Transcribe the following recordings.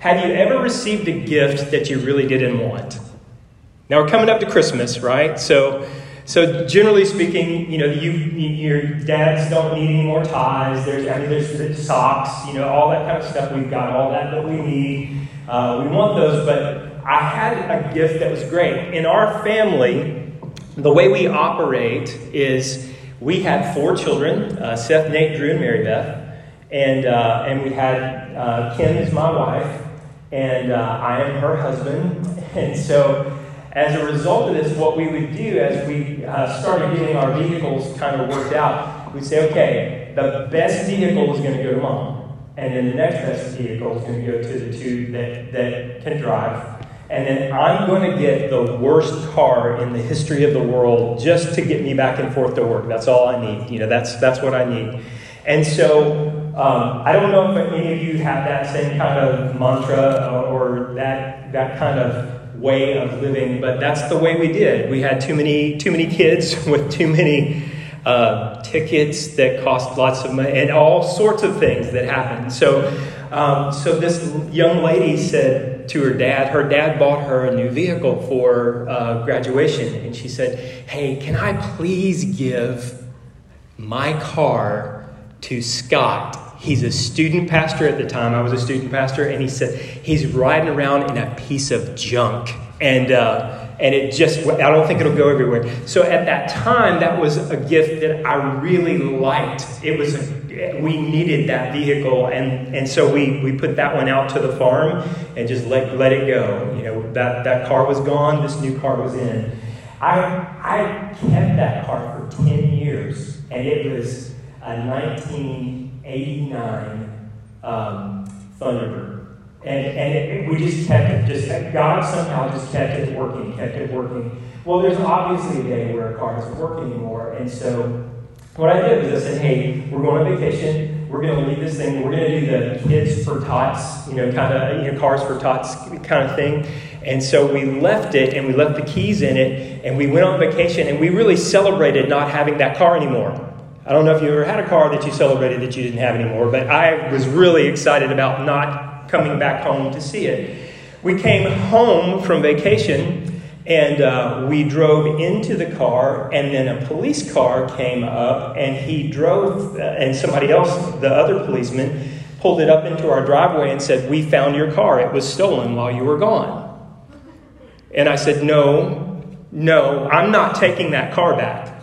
Have you ever received a gift that you really didn't want? Now we're coming up to Christmas, right? So generally speaking, you know, your dads don't need any more ties. There's socks, you know, all that kind of stuff. We've got all that we need. We want those, but I had a gift that was great. In our family, the way we operate is we had 4 children, Seth, Nate, Drew, and Mary Beth. And we had Kim is my wife, and I am her husband. And so as a result of this, what we would do as we started getting our vehicles kind of worked out, we'd say, okay, the best vehicle is going to go to mom, and then the next best vehicle is going to go to the two that can drive, and then I'm going to get the worst car in the history of the world just to get me back and forth to work. That's all I need. You know, that's what I need. And so I don't know if any of you have that same kind of mantra or that kind of way of living, but that's the way we did. We had too many kids with too many tickets that cost lots of money, and all sorts of things that happened. So this young lady said to her dad bought her a new vehicle for graduation, and she said, "Hey, can I please give my car to Scott? He's a student pastor at the time. I was a student pastor." And he said, he's riding around in a piece of junk. And it just, I don't think it'll go everywhere. So at that time, that was a gift that I really liked. We needed that vehicle. And so we put that one out to the farm and just let it go. You know, that car was gone. This new car was in. I kept that car for 10 years. And it was a 1989 Thunderbird, and we just kept it. Just God somehow just kept it working. Well, there's obviously a day where a car doesn't work anymore, and so what I did was I said, "Hey, we're going on vacation. We're going to leave this thing. We're going to do the kids for tots, you know, kind of, you know, cars for tots kind of thing." And so we left it, and we left the keys in it, and we went on vacation, and we really celebrated not having that car anymore. I don't know if you ever had a car that you celebrated that you didn't have anymore, but I was really excited about not coming back home to see it. We came home from vacation, and we drove into the car, and then a police car came up, and he drove, and somebody else, the other policeman, pulled it up into our driveway and said, "We found your car. It was stolen while you were gone." And I said, no, I'm not taking that car back.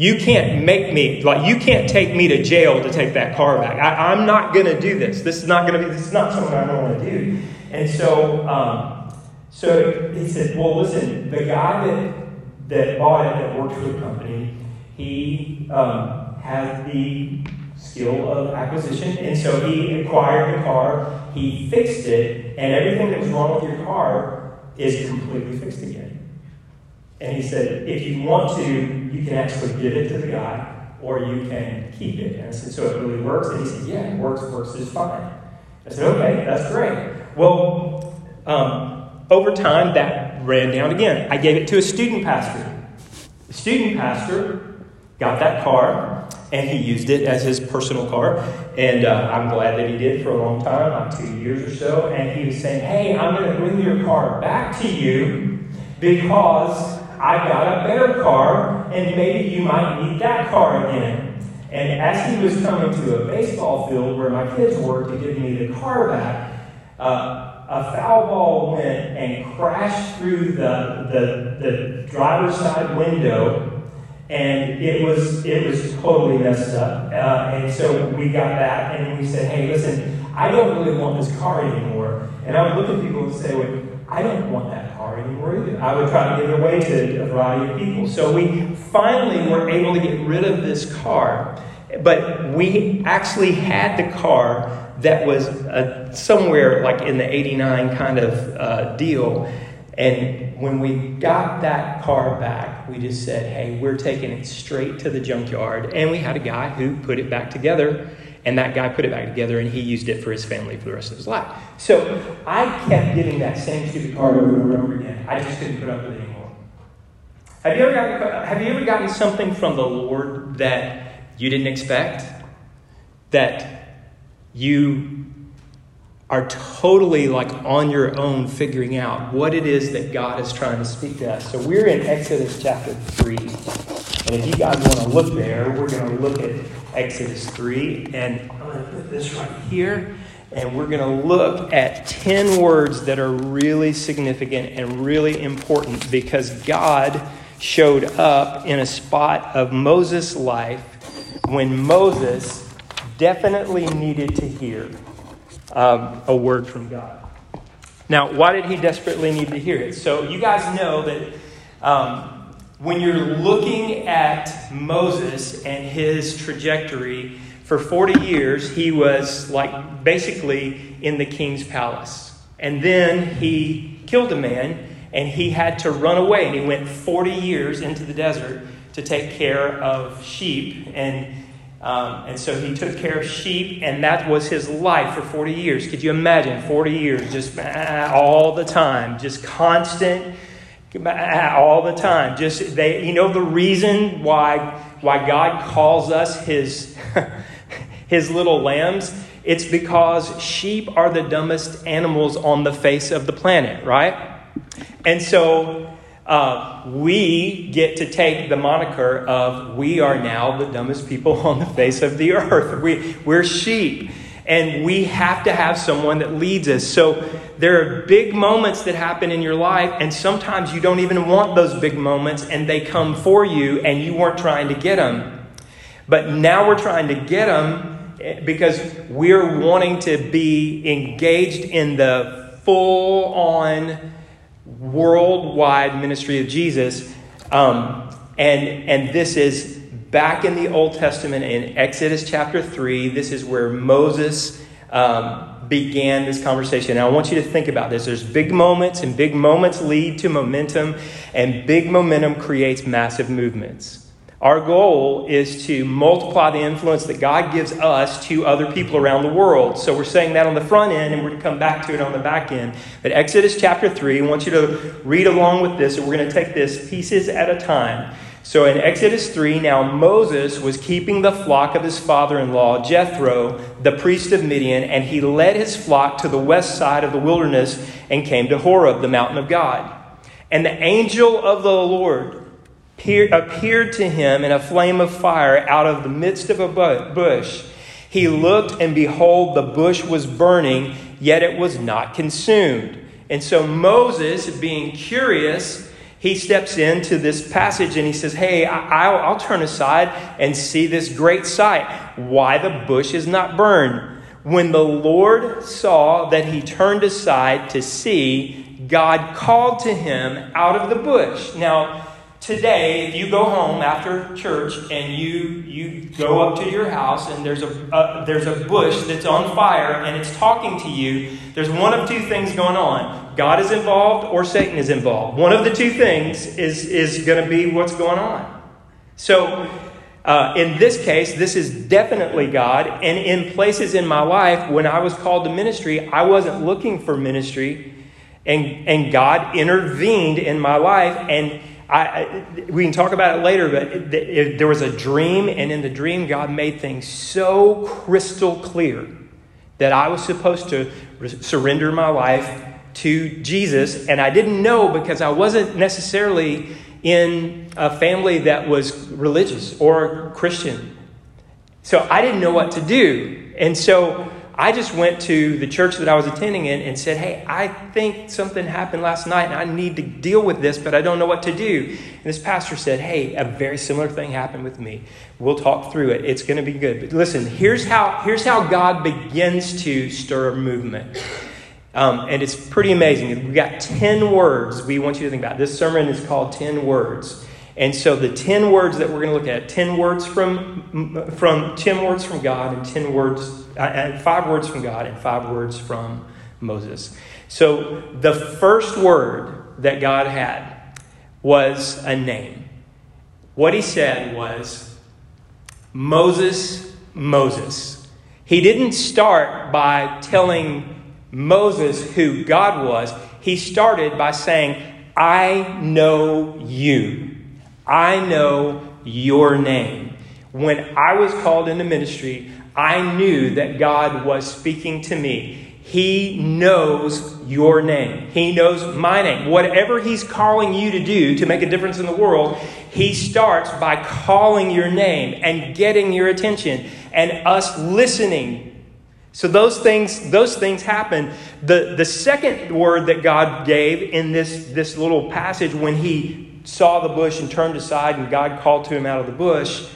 You can't you can't take me to jail to take that car back. I'm not going to do this. This is not something I don't want to do. And so he said, "Well, listen, the guy that bought it, that worked for the company, he has the skill of acquisition. And so he acquired the car, he fixed it, and everything that was wrong with your car is completely fixed again." And he said, "If you want to, you can actually give it to the guy, or you can keep it." And I said, "So it really works?" And he said, "Yeah, it works just fine." I said, "Okay, that's great." Well, over time, that ran down again. I gave it to a student pastor. The student pastor got that car, and he used it as his personal car. And I'm glad that he did for a long time, like 2 years or so. And he was saying, "Hey, I'm going to bring your car back to you because I got a better car, and maybe you might need that car again." And as he was coming to a baseball field where my kids were to give me the car back, a foul ball went and crashed through the driver's side window, and it was totally messed up. And so we got that, and we said, "Hey, listen, I don't really want this car anymore." And I would look at people and say, "Well, I don't want that car anymore either." I would try to give it away to a variety of people. So we finally were able to get rid of this car. But we actually had the car that was somewhere like in the 89 kind of deal. And when we got that car back, we just said, "Hey, we're taking it straight to the junkyard." And we had a guy who put it back together. And that guy put it back together, and he used it for his family for the rest of his life. So I kept getting that same stupid car over and over again. I just couldn't put up with it anymore. Have you ever gotten something from the Lord that you didn't expect? That you are totally like on your own figuring out what it is that God is trying to speak to us. So we're in Exodus chapter 3. And if you guys want to look there, we're going to look at Exodus 3. And I'm going to put this right here. And we're going to look at 10 words that are really significant and really important because God showed up in a spot of Moses' life when Moses definitely needed to hear a word from God. Now, why did he desperately need to hear it? So you guys know that when you're looking at Moses and his trajectory, for 40 years, he was like basically in the king's palace. And then he killed a man and he had to run away. And he went 40 years into the desert to take care of sheep. And so he took care of sheep, and that was his life for 40 years. Could you imagine 40 years just all the time, just constant all the time? Just they, you know, the reason why God calls us his his little lambs. It's because sheep are the dumbest animals on the face of the planet, right? And so we get to take the moniker of we are now the dumbest people on the face of the earth. We're sheep, and we have to have someone that leads us. So there are big moments that happen in your life, and sometimes you don't even want those big moments, and they come for you, and you weren't trying to get them. But now we're trying to get them because we're wanting to be engaged in the full-on worldwide ministry of Jesus. And this is back in the Old Testament in Exodus chapter 3. This is where Moses began this conversation. And I want you to think about this. There's big moments, and big moments lead to momentum, and big momentum creates massive movements. Our goal is to multiply the influence that God gives us to other people around the world. So we're saying that on the front end, and we're going to come back to it on the back end. But Exodus chapter 3, I want you to read along with this, and we're going to take this pieces at a time. So in Exodus 3, now Moses was keeping the flock of his father-in-law, Jethro, the priest of Midian, and he led his flock to the west side of the wilderness and came to Horeb, the mountain of God. And the angel of the Lord appeared to him in a flame of fire out of the midst of a bush. He looked, and behold, the bush was burning, yet it was not consumed. And so Moses, being curious, he steps into this passage and he says, hey, I'll turn aside and see this great sight, why the bush is not burned. When the Lord saw that he turned aside to see, God called to him out of the bush. Now, today, if you go home after church and you go up to your house and there's a bush that's on fire and it's talking to you, there's one of two things going on. God is involved or Satan is involved. One of the two things is going to be what's going on. So in this case, this is definitely God. And in places in my life when I was called to ministry, I wasn't looking for ministry. And God intervened in my life, and we can talk about it later, but there was a dream, and in the dream, God made things so crystal clear that I was supposed to surrender my life to Jesus, and I didn't know because I wasn't necessarily in a family that was religious or Christian. So I didn't know what to do, and so I just went to the church that I was attending in and said, hey, I think something happened last night and I need to deal with this, but I don't know what to do. And this pastor said, hey, a very similar thing happened with me. We'll talk through it. It's going to be good. But listen, here's how God begins to stir a movement. And it's pretty amazing. We've got 10 words we want you to think about. This sermon is called 10 Words. And so the 10 words that we're going to look at, 10 words from God and 5 words from God and 5 words from Moses. So the first word that God had was a name. What he said was, Moses, Moses. He didn't start by telling Moses who God was. He started by saying, I know you. I know your name. When I was called into ministry, I knew that God was speaking to me. He knows your name. He knows my name. Whatever he's calling you to do to make a difference in the world, he starts by calling your name and getting your attention and us listening. So those things happen. The second word that God gave in this little passage, when he saw the bush and turned aside and God called to him out of the bush,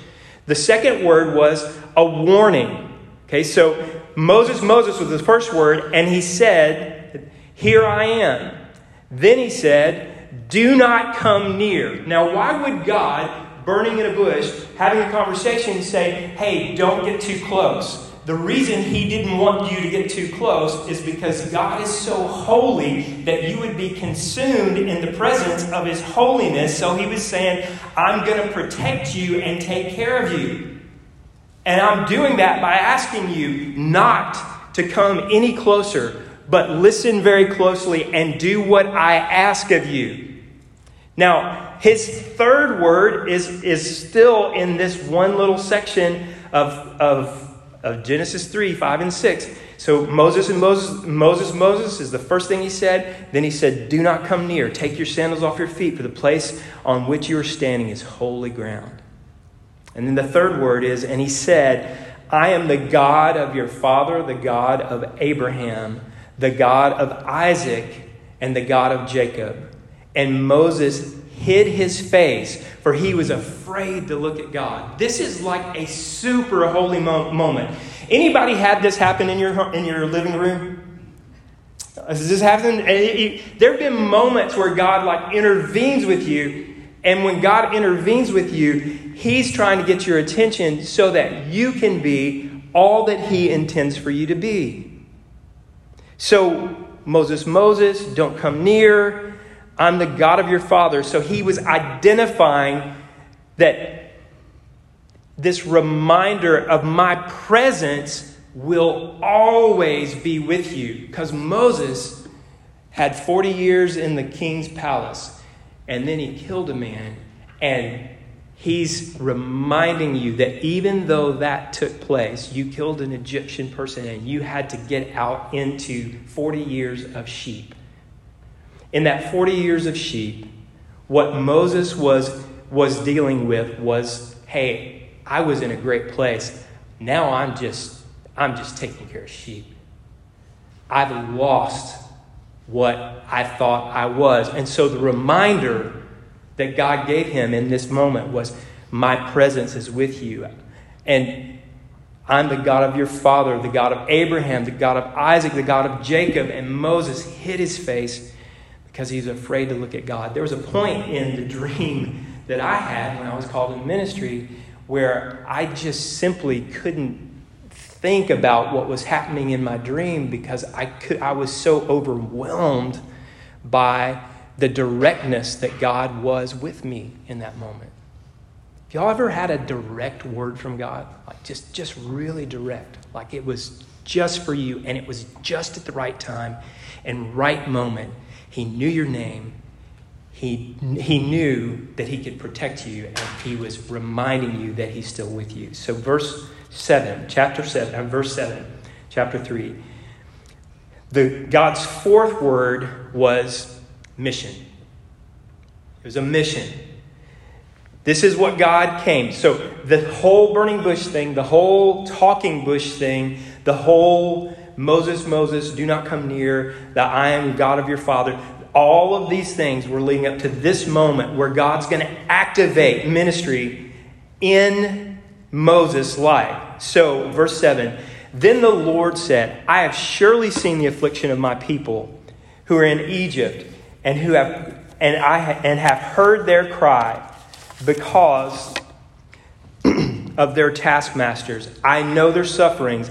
the second word was a warning. Okay, so Moses was the first word, and he said, "Here I am." Then he said, "Do not come near." Now, why would God, burning in a bush, having a conversation, say, "Hey, don't get too close"? The reason he didn't want you to get too close is because God is so holy that you would be consumed in the presence of his holiness. So he was saying, "I'm going to protect you and take care of you. And I'm doing that by asking you not to come any closer, but listen very closely and do what I ask of you." Now, his third word is still in this one little section of Genesis 3, 5, and 6. So Moses is the first thing he said. Then he said, "Do not come near. Take your sandals off your feet, for the place on which you are standing is holy ground." And then the third word is, "And he said, I am the God of your father, the God of Abraham, the God of Isaac, and the God of Jacob." And Moses hid his face, for he was afraid to look at God. This is like a super holy moment. Anybody had this happen in your living room? Has this happened? There have been moments where God intervenes with you. And when God intervenes with you, he's trying to get your attention so that you can be all that he intends for you to be. So Moses, don't come near. I'm the God of your father. So he was identifying that this reminder of my presence will always be with you. Because Moses had 40 years in the king's palace. And then he killed a man, and he's reminding you that even though that took place, you killed an Egyptian person and you had to get out into 40 years of sheep. In that 40 years of sheep, what Moses was dealing with was, hey, I was in a great place. Now I'm just taking care of sheep. I've lost what I thought I was. And so the reminder that God gave him in this moment was, my presence is with you. And I'm the God of your father, the God of Abraham, the God of Isaac, the God of Jacob. And Moses hid his face because he was afraid to look at God. There was a point in the dream that I had when I was called in ministry where I just simply couldn't think about what was happening in my dream because I was so overwhelmed by the directness that God was with me in that moment. Have y'all ever had a direct word from God? Just really direct. It was just for you, and it was just at the right time and right moment. He knew your name. He knew that he could protect you, and he was reminding you that he's still with you. So verse 7, chapter 3. God's fourth word was mission. It was a mission. This is what God came. So the whole burning bush thing, the whole talking bush thing, the whole Moses, do not come near, the I am God of your father. All of these things were leading up to this moment where God's going to activate ministry in Moses' life. So, verse 7, then the Lord said, I have surely seen the affliction of my people who are in Egypt and have heard their cry because of their taskmasters. I know their sufferings,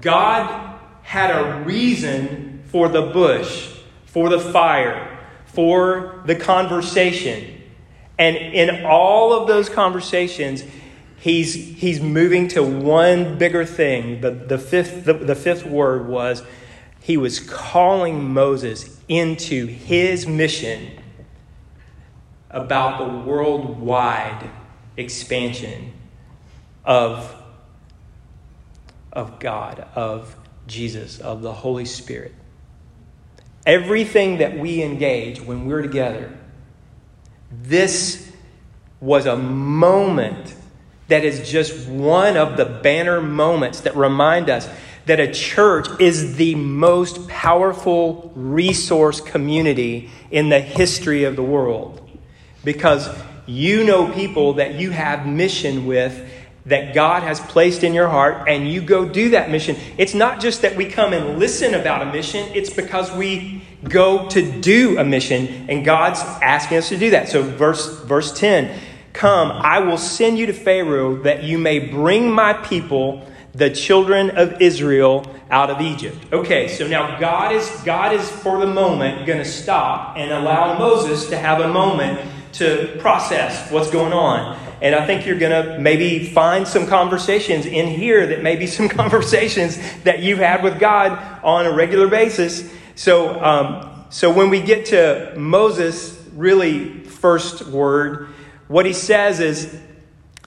God had a reason for the bush, for the fire, for the conversation. And in all of those conversations, he's moving to one bigger thing. The fifth word was, he was calling Moses into his mission about the worldwide expansion of God, of Jesus, of the Holy Spirit. Everything that we engage when we're together, this was a moment that is just one of the banner moments that remind us that a church is the most powerful resource community in the history of the world. Because you know people that you have mission with that God has placed in your heart, and you go do that mission. It's not just that we come and listen about a mission. It's because we go to do a mission, and God's asking us to do that. So verse 10, come, I will send you to Pharaoh that you may bring my people, the children of Israel, out of Egypt. Okay, so now God is for the moment going to stop and allow Moses to have a moment to process what's going on. And I think you're going to maybe find some conversations in here that may be some conversations that you've had with God on a regular basis. So when we get to Moses, really first word, what he says is,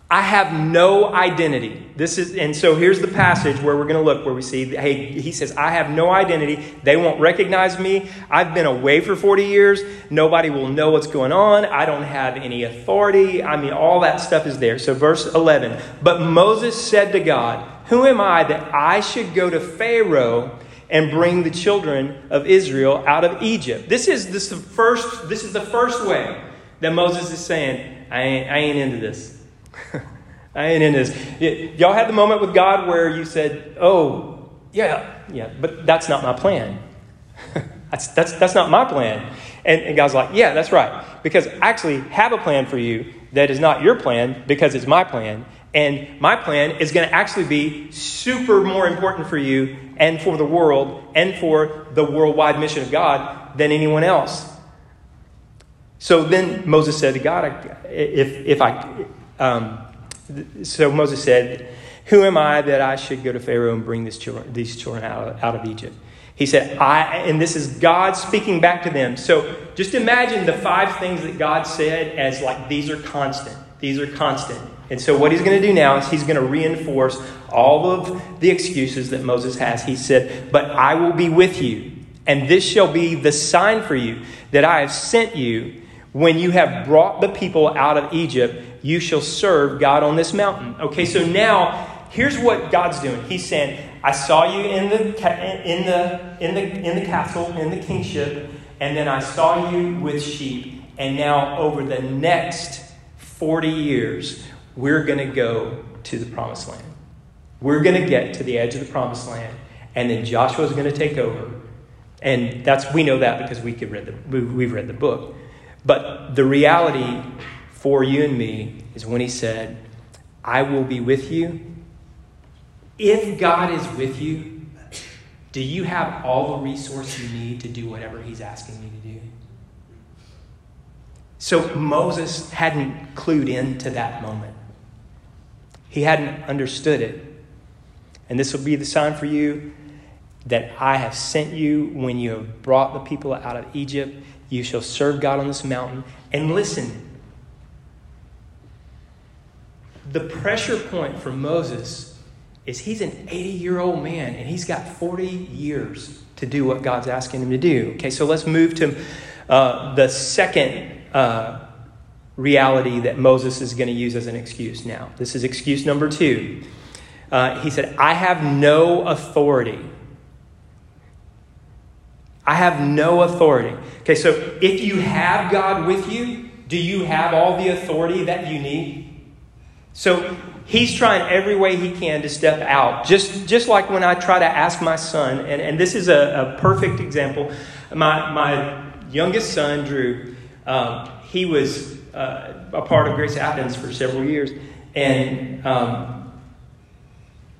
I have no identity. And so here's the passage where we're going to look, where we see, hey, he says, I have no identity. They won't recognize me. I've been away for 40 years. Nobody will know what's going on. I don't have any authority. I mean, all that stuff is there. So verse 11, but Moses said to God, who am I that I should go to Pharaoh and bring the children of Israel out of Egypt? This is the first way that Moses is saying, I ain't into this. I ain't in this. Y'all had the moment with God where you said, oh, yeah, but that's not my plan. that's not my plan. And God's like, yeah, that's right. Because I actually have a plan for you that is not your plan, because it's my plan. And my plan is going to actually be super more important for you and for the world and for the worldwide mission of God than anyone else. So then Moses said to God, so Moses said, who am I that I should go to Pharaoh and bring these children out of Egypt? He said, and this is God speaking back to them. So just imagine the five things that God said as like, these are constant. These are constant. And so what he's going to do now is he's going to reinforce all of the excuses that Moses has. He said, but I will be with you, and this shall be the sign for you that I have sent you. When you have brought the people out of Egypt, you shall serve God on this mountain. Okay, so now here's what God's doing. He's saying, I saw you in the castle, in the kingship, and then I saw you with sheep. And now over the next 40 years, we're going to go to the promised land. We're going to get to the edge of the promised land, and then Joshua's going to take over. And we know that because we've read the book. But the reality for you and me is when he said, I will be with you. If God is with you, do you have all the resource you need to do whatever he's asking you to do? So Moses hadn't clued into that moment. He hadn't understood it. And this will be the sign for you that I have sent you. When you have brought the people out of Egypt, you shall serve God on this mountain. And listen, the pressure point for Moses is he's an 80-year-old man, and he's got 40 years to do what God's asking him to do. Okay, so let's move to the second reality that Moses is going to use as an excuse now. This is excuse number 2. He said, I have no authority. I have no authority. Okay, so if you have God with you, do you have all the authority that you need? So he's trying every way he can to step out. Just like when I try to ask my son, and this is a perfect example. My youngest son, Drew, he was a part of Grace Athens for several years. And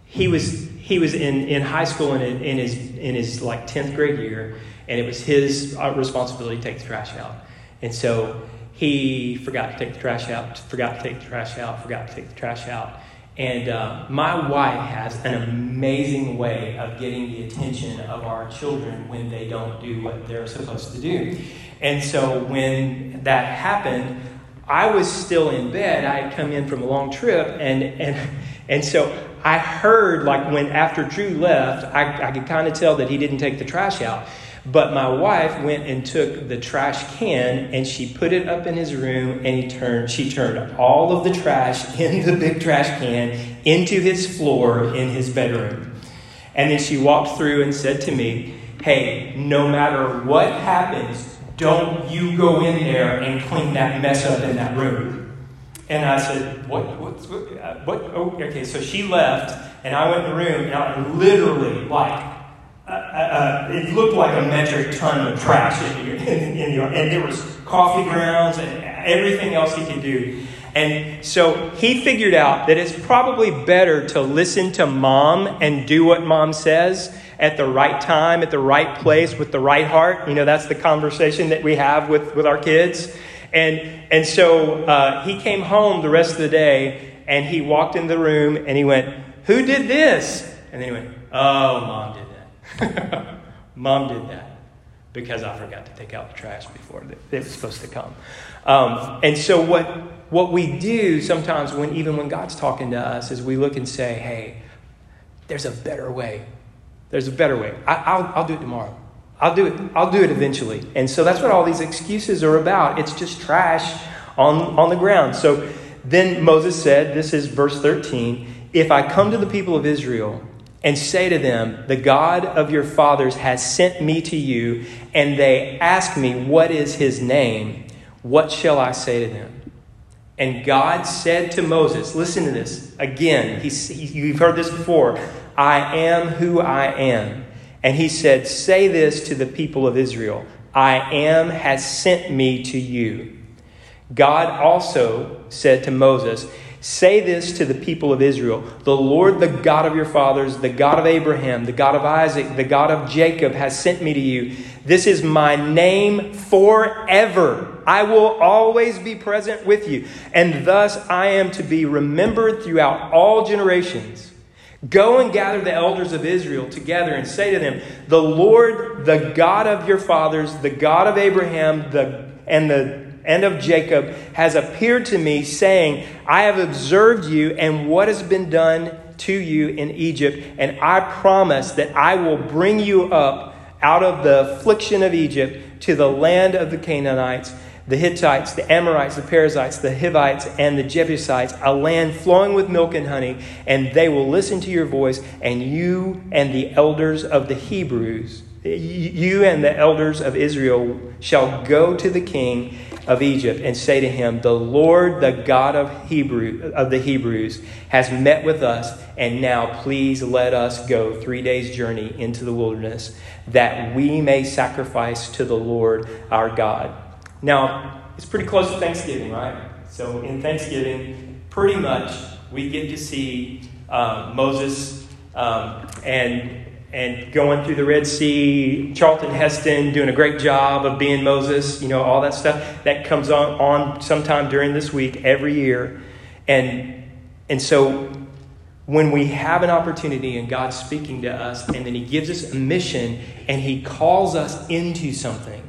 he was he was in high school in his like 10th grade year, and it was his responsibility to take the trash out. And so he forgot to take the trash out. And my wife has an amazing way of getting the attention of our children when they don't do what they're supposed to do. And so when that happened, I was still in bed. I had come in from a long trip, and so I heard, like, when after Drew left, I could kind of tell that he didn't take the trash out. But my wife went and took the trash can, and she put it up in his room, and she turned all of the trash in the big trash can into his floor in his bedroom. And then she walked through and said to me, "Hey, no matter what happens, don't you go in there and clean that mess up in that room." And I said, what? Oh, okay, so she left, and I went in the room, and I literally, like, it looked like a metric ton of trash in the, and there was coffee grounds and everything else he could do. And so he figured out that it's probably better to listen to mom and do what mom says at the right time, at the right place, with the right heart. You know, that's the conversation that we have with our kids. And so he came home the rest of the day, and he walked in the room, and he went, "Who did this?" And then he went, "Oh, mom did that." Mom did that because I forgot to take out the trash before it was supposed to come. And so what we do sometimes, even when God's talking to us, is we look and say, "Hey, there's a better way. There's a better way. I'll do it tomorrow. I'll do it eventually." And so that's what all these excuses are about. It's just trash on the ground. So then Moses said, this is verse 13, "If I come to the people of Israel and say to them, 'The God of your fathers has sent me to you,' and they ask me, 'What is his name?' what shall I say to them?" And God said to Moses, listen to this again. You've heard this before. "I am who I am." And he said, "Say this to the people of Israel: 'I am has sent me to you.'" God also said to Moses, "Say this to the people of Israel: 'The Lord, the God of your fathers, the God of Abraham, the God of Isaac, the God of Jacob has sent me to you. This is my name forever. I will always be present with you, and thus I am to be remembered throughout all generations. Go and gather the elders of Israel together and say to them, 'The Lord, the God of your fathers, the God of Abraham and of Jacob has appeared to me, saying, I have observed you and what has been done to you in Egypt, and I promise that I will bring you up out of the affliction of Egypt to the land of the Canaanites, the Hittites, the Amorites, the Perizzites, the Hivites, and the Jebusites, a land flowing with milk and honey, and they will listen to your voice, and you and the elders of the Hebrews, you and the elders of Israel shall go to the king of Egypt and say to him, The Lord, the God of the Hebrews has met with us, and now please let us go 3 days' journey into the wilderness, that we may sacrifice to the Lord our God.'" Now, it's pretty close to Thanksgiving, right? So in Thanksgiving, pretty much we get to see Moses and going through the Red Sea, Charlton Heston doing a great job of being Moses, you know, all that stuff that comes on sometime during this week every year. And so when we have an opportunity and God's speaking to us, and then he gives us a mission and he calls us into something,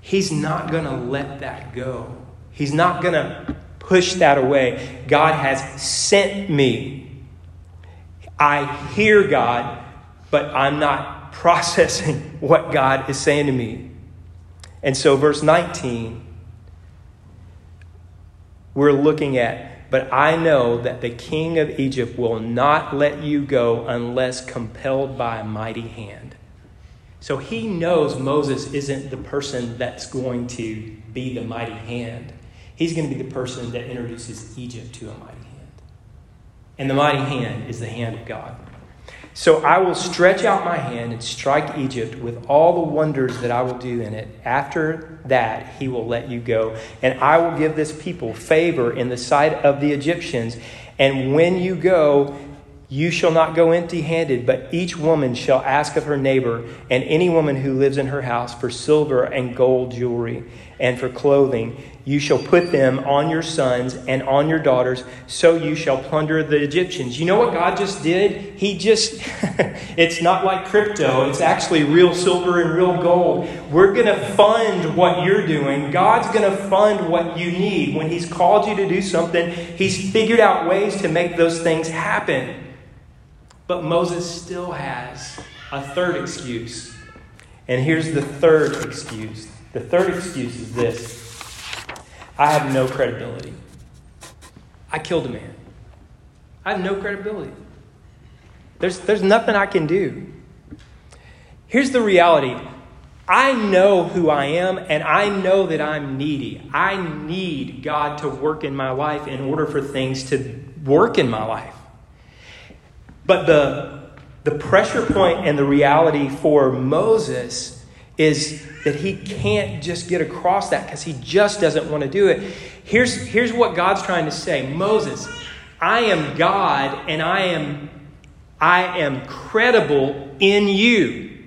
he's not going to let that go. He's not going to push that away. God has sent me. I hear God, but I'm not processing what God is saying to me. And so verse 19, we're looking at, "But I know that the king of Egypt will not let you go unless compelled by a mighty hand." So he knows Moses isn't the person that's going to be the mighty hand. He's going to be the person that introduces Egypt to a mighty hand. And the mighty hand is the hand of God. "So I will stretch out my hand and strike Egypt with all the wonders that I will do in it. After that, he will let you go. And I will give this people favor in the sight of the Egyptians. And when you go, You shall not go empty-handed, but each woman shall ask of her neighbor and any woman who lives in her house for silver and gold jewelry and for clothing. You shall put them on your sons and on your daughters, so you shall plunder the Egyptians. You know what God just did? He just, it's not like crypto. It's actually real silver and real gold. We're going to fund what you're doing. God's going to fund what you need. When He's called you to do something, He's figured out ways to make those things happen. But Moses still has a third excuse. And here's the third excuse. The third excuse is this. I have no credibility. I killed a man. I have no credibility. There's nothing I can do. Here's the reality. I know who I am, and I know that I'm needy. I need God to work in my life in order for things to work in my life. But the pressure point and the reality for Moses is that he can't just get across that because he just doesn't want to do it. Here's what God's trying to say. Moses, I am God, and I am credible in you.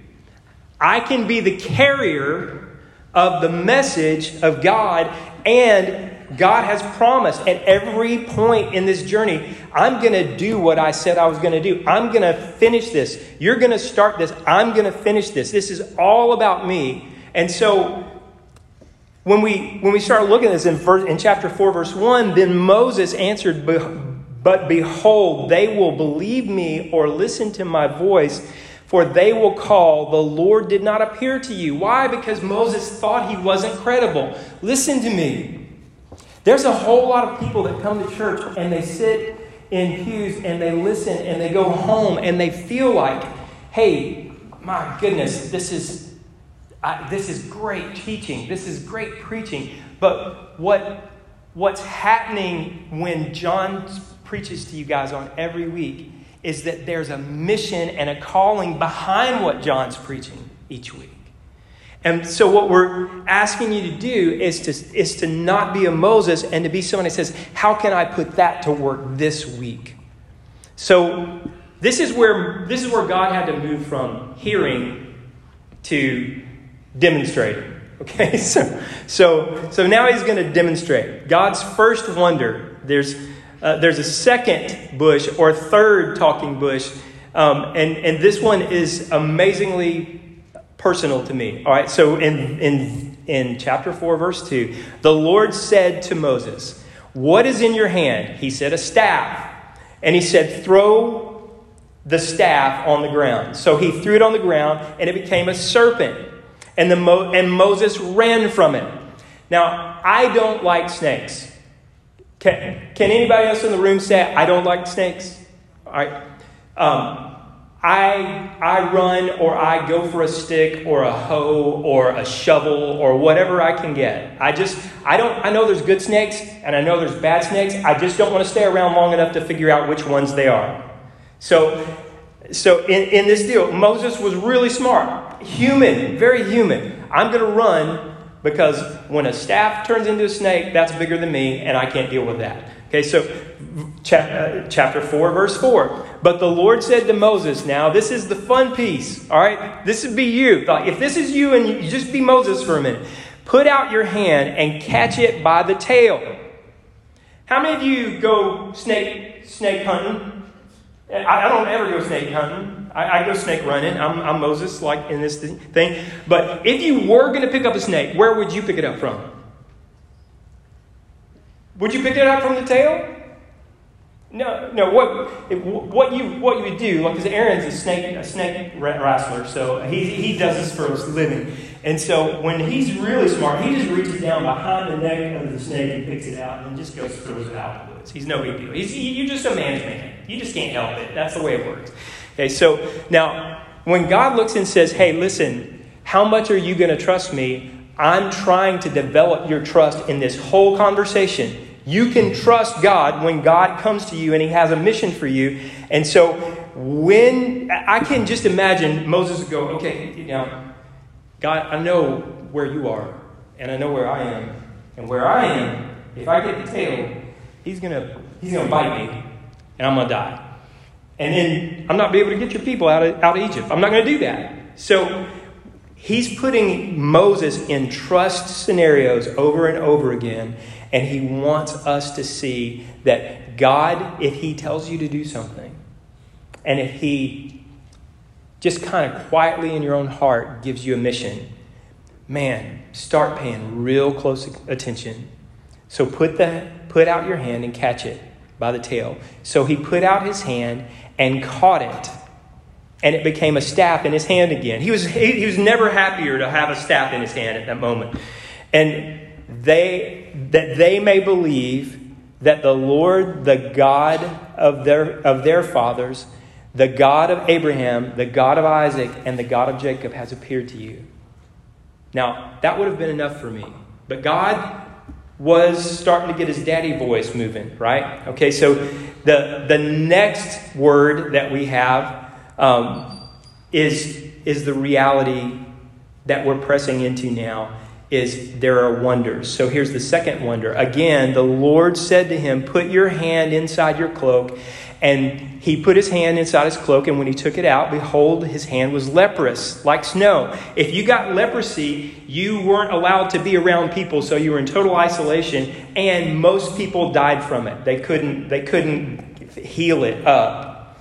I can be the carrier of the message of God, and God has promised at every point in this journey, I'm going to do what I said I was going to do. I'm going to finish this. You're going to start this. I'm going to finish this. This is all about me. And so when we start looking at this in chapter 4, verse 1, then Moses answered, "But behold, they will believe me or listen to my voice, for they will call, 'The Lord did not appear to you.'" Why? Because Moses thought he wasn't credible. Listen to me. There's a whole lot of people that come to church and they sit in pews and they listen and they go home and they feel like, hey, my goodness, this is great teaching. This is great preaching. But what's happening when John preaches to you guys on every week is that there's a mission and a calling behind what John's preaching each week. And so what we're asking you to do is to not be a Moses and to be someone that says, how can I put that to work this week? So this is where God had to move from hearing to demonstrating. Okay, so now He's going to demonstrate God's first wonder. There's a second bush or third talking bush, and this one is amazingly personal to me. All right. So in chapter 4, verse 2, the Lord said to Moses, "What is in your hand?" He said, "A staff." And He said, "Throw the staff on the ground." So he threw it on the ground and it became a serpent. And Moses ran from it. Now, I don't like snakes. Can anybody else in the room say, I don't like snakes? All right. I run, or I go for a stick or a hoe or a shovel or whatever I can get. I know there's good snakes and I know there's bad snakes. I just don't want to stay around long enough to figure out which ones they are. So in this deal, Moses was really smart, human, very human. I'm going to run because when a staff turns into a snake, that's bigger than me and I can't deal with that. Okay, so chapter 4, verse 4. But the Lord said to Moses, now this is the fun piece, all right? This would be you. If this is you, and you just be Moses for a minute, put out your hand and catch it by the tail. How many of you go snake hunting? I don't ever go snake hunting. I go snake running. I'm Moses, like in this thing. But if you were going to pick up a snake, where would you pick it up from? Would you pick it up from the tail? No. What you would do? Because Aaron's a snake wrestler, so he does this for a living. And so when he's really smart, he just reaches down behind the neck of the snake and picks it out, and just goes throws it out of the woods. He's no big deal. You're just a man's man. You just can't help it. That's the way it works. Okay. So now when God looks and says, "Hey, listen, how much are you going to trust me?" I'm trying to develop your trust in this whole conversation. You can trust God when God comes to you and He has a mission for you. And so when I can just imagine Moses would go, okay, you know, God, I know where you are and I know where I am. And where I am, if I get the tail, He's going to bite me and I'm going to die. and then I'm not be able to get your people out of Egypt. I'm not going to do that. So he's putting Moses in trust scenarios over and over again, and he wants us to see that God, if he tells you to do something, and if he just kind of quietly in your own heart gives you a mission, man, start paying real close attention. So put out your hand and catch it by the tail. So he put out his hand and caught it, and it became a staff in his hand again. He was never happier to have a staff in his hand at that moment. And they may believe that the Lord, the God of their fathers, the God of Abraham, the God of Isaac, and the God of Jacob has appeared to you. Now, that would have been enough for me. But God was starting to get his daddy voice moving, right? Okay, so the next word that we have is the reality that we're pressing into now, is there are wonders. So here's the second wonder. Again, the Lord said to him, put your hand inside your cloak. And he put his hand inside his cloak, and when he took it out, behold, his hand was leprous, like snow. If you got leprosy, you weren't allowed to be around people, so you were in total isolation, and most people died from it. They couldn't heal it up.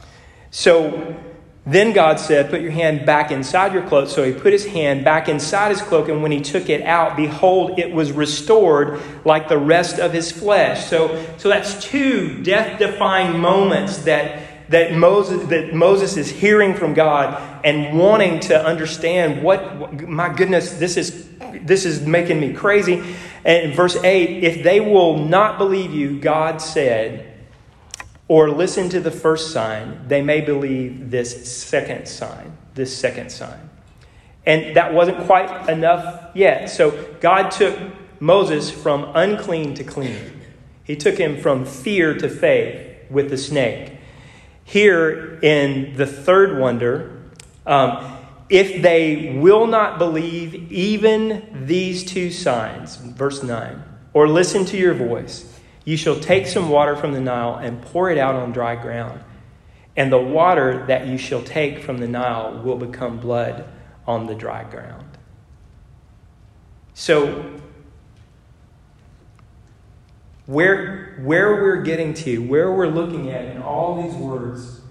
So then God said, put your hand back inside your cloak. So he put his hand back inside his cloak. And when he took it out, behold, it was restored like the rest of his flesh. So that's two death-defying moments that Moses is hearing from God and wanting to understand what, my goodness, this is making me crazy. And in verse 8, if they will not believe you, God said, or listen to the first sign, they may believe this second sign. And that wasn't quite enough yet. So God took Moses from unclean to clean. He took him from fear to faith with the snake. Here in the third wonder, if they will not believe even these two signs, verse 9, or listen to your voice, you shall take some water from the Nile and pour it out on dry ground. And the water that you shall take from the Nile will become blood on the dry ground. So where we're getting to, where we're looking at in all these words,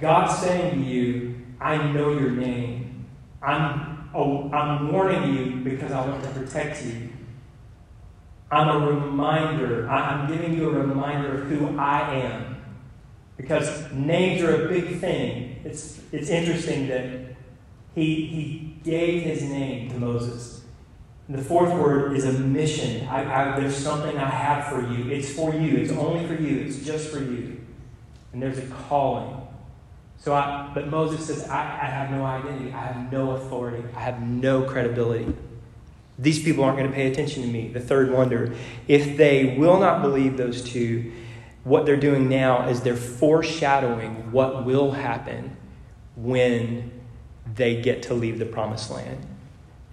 God's saying to you, I know your name. I'm warning you because I want to protect you. I'm a reminder. I'm giving you a reminder of who I am. Because names are a big thing. It's interesting that he gave his name to Moses. And the fourth word is a mission. There's something I have for you. It's for you. It's only for you. It's just for you. And there's a calling. But Moses says, I have no identity. I have no authority. I have no credibility. These people aren't going to pay attention to me. The third wonder. If they will not believe those two, what they're doing now is they're foreshadowing what will happen when they get to leave the promised land.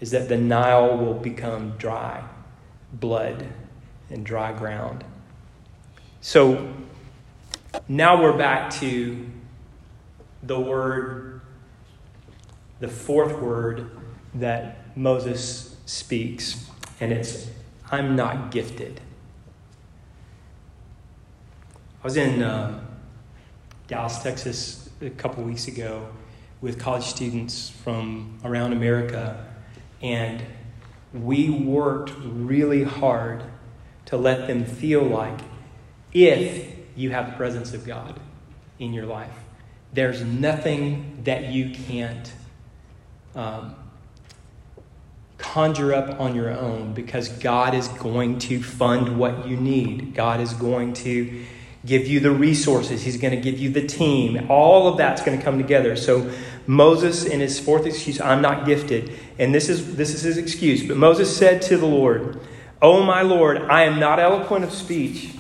Is that the Nile will become dry, blood and dry ground. So now we're back to the word, the fourth word that Moses speaks, and it's, I'm not gifted. I was in Dallas, Texas a couple weeks ago with college students from around America, and we worked really hard to let them feel like if you have the presence of God in your life, there's nothing that you can't conjure up on your own, because God is going to fund what you need. God is going to give you the resources. He's going to give you the team. All of that's going to come together. So Moses, in his fourth excuse, I'm not gifted. And this is his excuse. But Moses said to the Lord, "O my Lord, I am not eloquent of speech,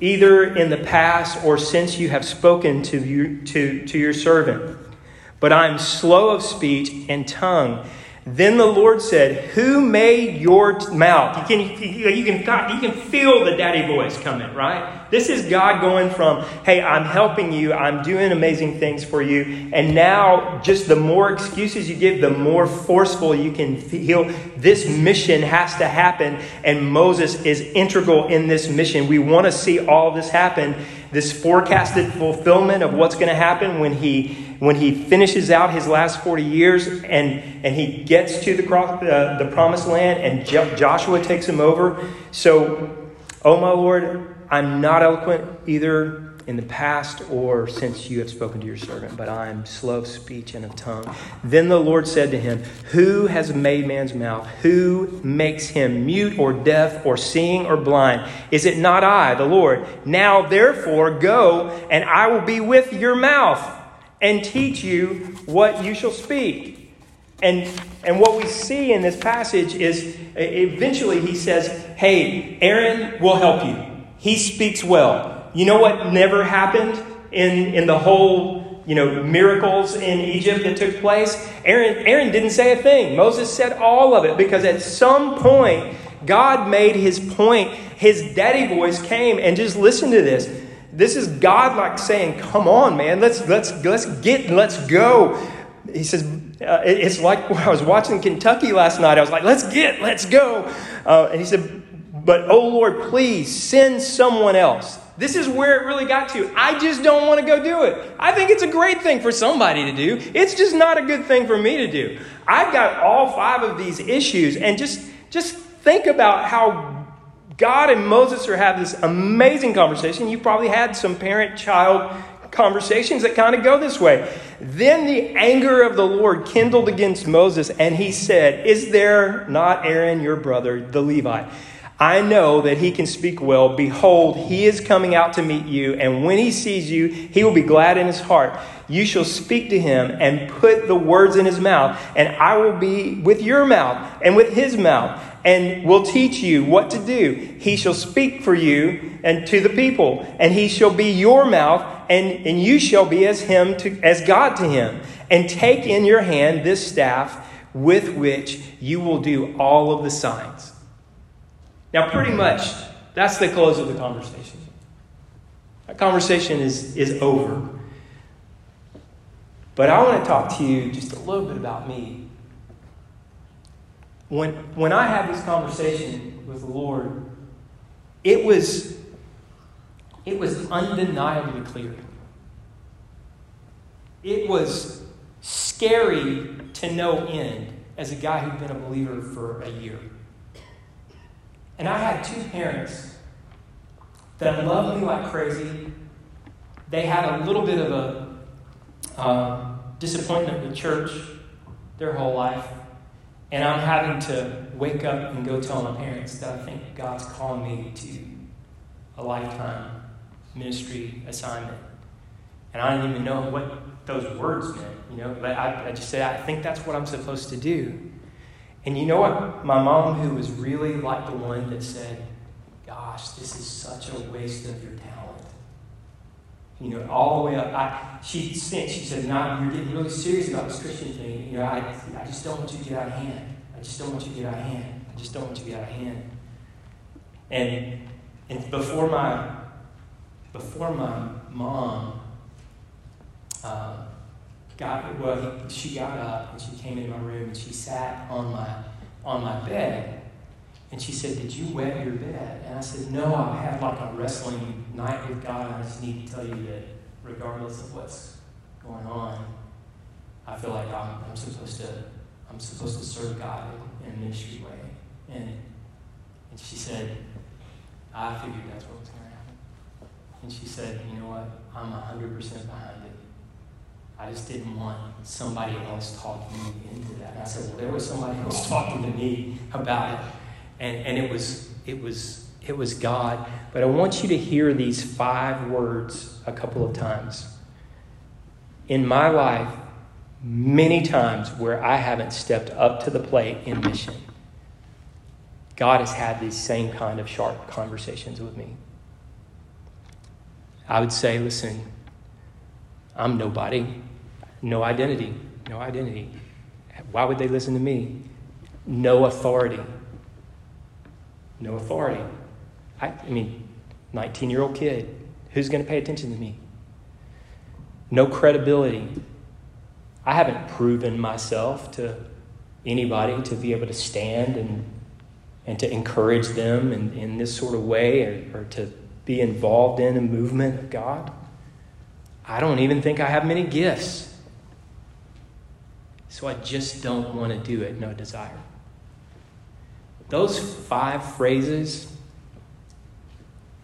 either in the past or since you have spoken to your servant. But I am slow of speech and tongue. Then the Lord said, who made your mouth? You can feel the daddy voice coming, right? This is God going from, hey, I'm helping you, I'm doing amazing things for you. And now just the more excuses you give, the more forceful you can feel this mission has to happen. And Moses is integral in this mission. We want to see all this happen. This forecasted fulfillment of what's going to happen when he finishes out his last 40 years and he gets to the promised land and Joshua takes him over. So, oh my Lord, I'm not eloquent either in the past or since you have spoken to your servant, but I am slow of speech and of tongue. Then the Lord said to him, who has made man's mouth? Who makes him mute or deaf or seeing or blind? Is it not I, the Lord? Now, therefore, go and I will be with your mouth and teach you what you shall speak. And what we see in this passage is eventually he says, hey, Aaron will help you. He speaks well. You know what never happened in the whole, miracles in Egypt that took place? Aaron didn't say a thing. Moses said all of it because at some point, God made his point. His daddy voice came and just listen to this. This is God like saying, come on, man, let's go. He says, it's like when I was watching Kentucky last night. I was like, let's go. And he said, but, oh, Lord, please send someone else. This is where it really got to. I just don't want to go do it. I think it's a great thing for somebody to do. It's just not a good thing for me to do. I've got all 5 of these issues. And just think about how God and Moses are having this amazing conversation. You probably had some parent-child conversations that kind of go this way. Then the anger of the Lord kindled against Moses, and he said, is there not Aaron, your brother, the Levite? I know that he can speak well. Behold, he is coming out to meet you. And when he sees you, he will be glad in his heart. You shall speak to him and put the words in his mouth. And I will be with your mouth and with his mouth and will teach you what to do. He shall speak for you and to the people. And he shall be your mouth and you shall be as God to him. And take in your hand this staff with which you will do all of the signs. Now, pretty much, that's the close of the conversation. That conversation is over. But I want to talk to you just a little bit about me. When I had this conversation with the Lord, it was undeniably clear. It was scary to no end as a guy who'd been a believer for a year. And I had 2 parents that loved me like crazy. They had a little bit of a disappointment with church their whole life. And I'm having to wake up and go tell my parents that I think God's calling me to a lifetime ministry assignment. And I didn't even know what those words meant, But I just said, I think that's what I'm supposed to do. And you know what? My mom, who was really like the one that said, gosh, this is such a waste of your talent. All the way up. She said, no, you're getting really serious about this Christian thing. I just don't want you to get out of hand. I just don't want you to get out of hand. And before my mom she got up and she came into my room and she sat on my bed and she said, did you wet your bed? And I said, no, I had like a wrestling night with God. I just need to tell you that regardless of what's going on, I feel like I'm supposed to serve God in a ministry way. And she said, I figured that's what was going to happen. And she said, you know what? I'm 100% behind it. I just didn't want somebody else talking me into that. And I said, well, there was somebody else talking to me about it. And it was God. But I want you to hear these 5 words a couple of times. In my life, many times where I haven't stepped up to the plate in mission, God has had these same kind of sharp conversations with me. I would say, listen, I'm nobody, no identity. Why would they listen to me? No authority. No authority. I mean, 19-year-old kid. Who's going to pay attention to me? No credibility. I haven't proven myself to anybody to be able to stand and to encourage them in this sort of way or to be involved in a movement of God. I don't even think I have many gifts. So I just don't want to do it. No desire. Those five phrases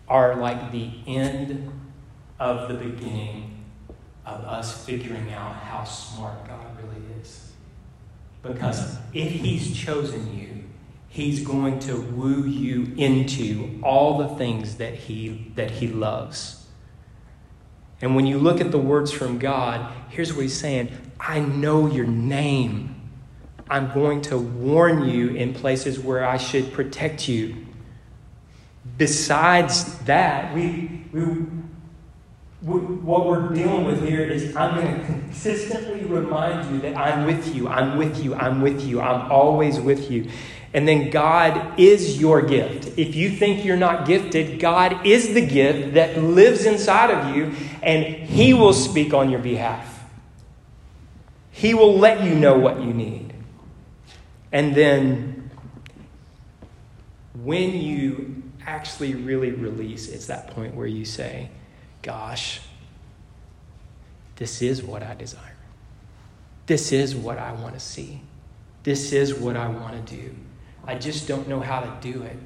are like the end of the beginning of us figuring out how smart God really is. Because if he's chosen you, he's going to woo you into all the things that he loves. And when you look at the words from God, here's what he's saying. I know your name. I'm going to warn you in places where I should protect you. Besides that, what we're dealing with here is I'm going to consistently remind you that I'm with you, I'm with you, I'm with you, I'm always with you. And then God is your gift. If you think you're not gifted, God is the gift that lives inside of you, and he will speak on your behalf. He will let you know what you need. And then when you actually really release, it's that point where you say, gosh, this is what I desire. This is what I want to see. This is what I want to do. I just don't know how to do it.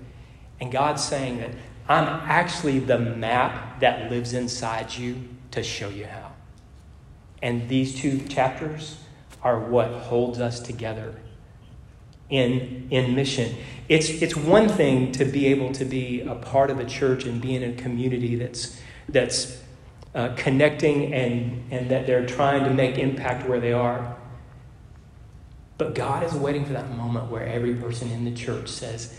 And God's saying that I'm actually the map that lives inside you to show you how. And these two chapters are what holds us together in mission. It's one thing to be able to be a part of a church and be in a community that's connecting and that they're trying to make impact where they are. But God is waiting for that moment where every person in the church says,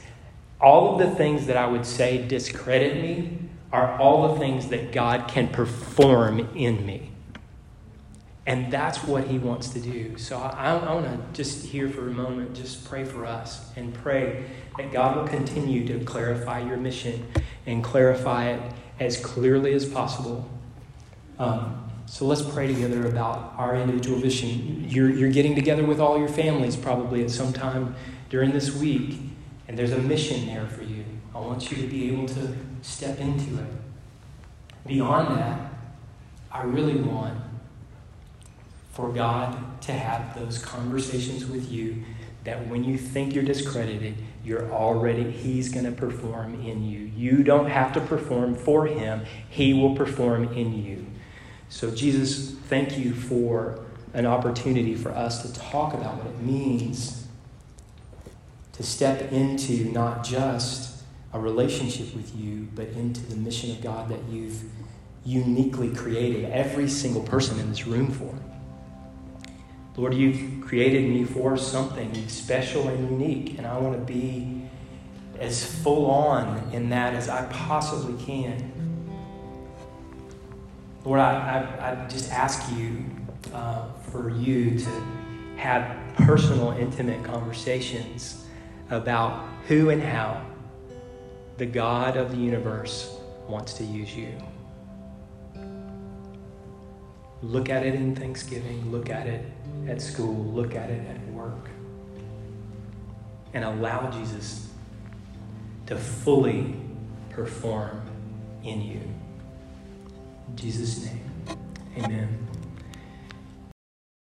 all of the things that I would say discredit me are all the things that God can perform in me. And that's what he wants to do. So I want to just here for a moment, just pray for us and pray that God will continue to clarify your mission and clarify it as clearly as possible. So let's pray together about our individual mission. You're getting together with all your families probably at some time during this week, and there's a mission there for you. I want you to be able to step into it. Beyond that, I really want for God to have those conversations with you that when you think you're discredited, he's going to perform in you. You don't have to perform for him. He will perform in you. So Jesus, thank you for an opportunity for us to talk about what it means to step into not just a relationship with you, but into the mission of God that you've uniquely created every single person in this room for. Lord, you've created me for something special and unique, and I want to be as full on in that as I possibly can. Lord, I just ask you for you to have personal, intimate conversations about who and how the God of the universe wants to use you. Look at it in Thanksgiving. Look at it at school, look at it at work, and allow Jesus to fully perform in you. In Jesus' name, amen.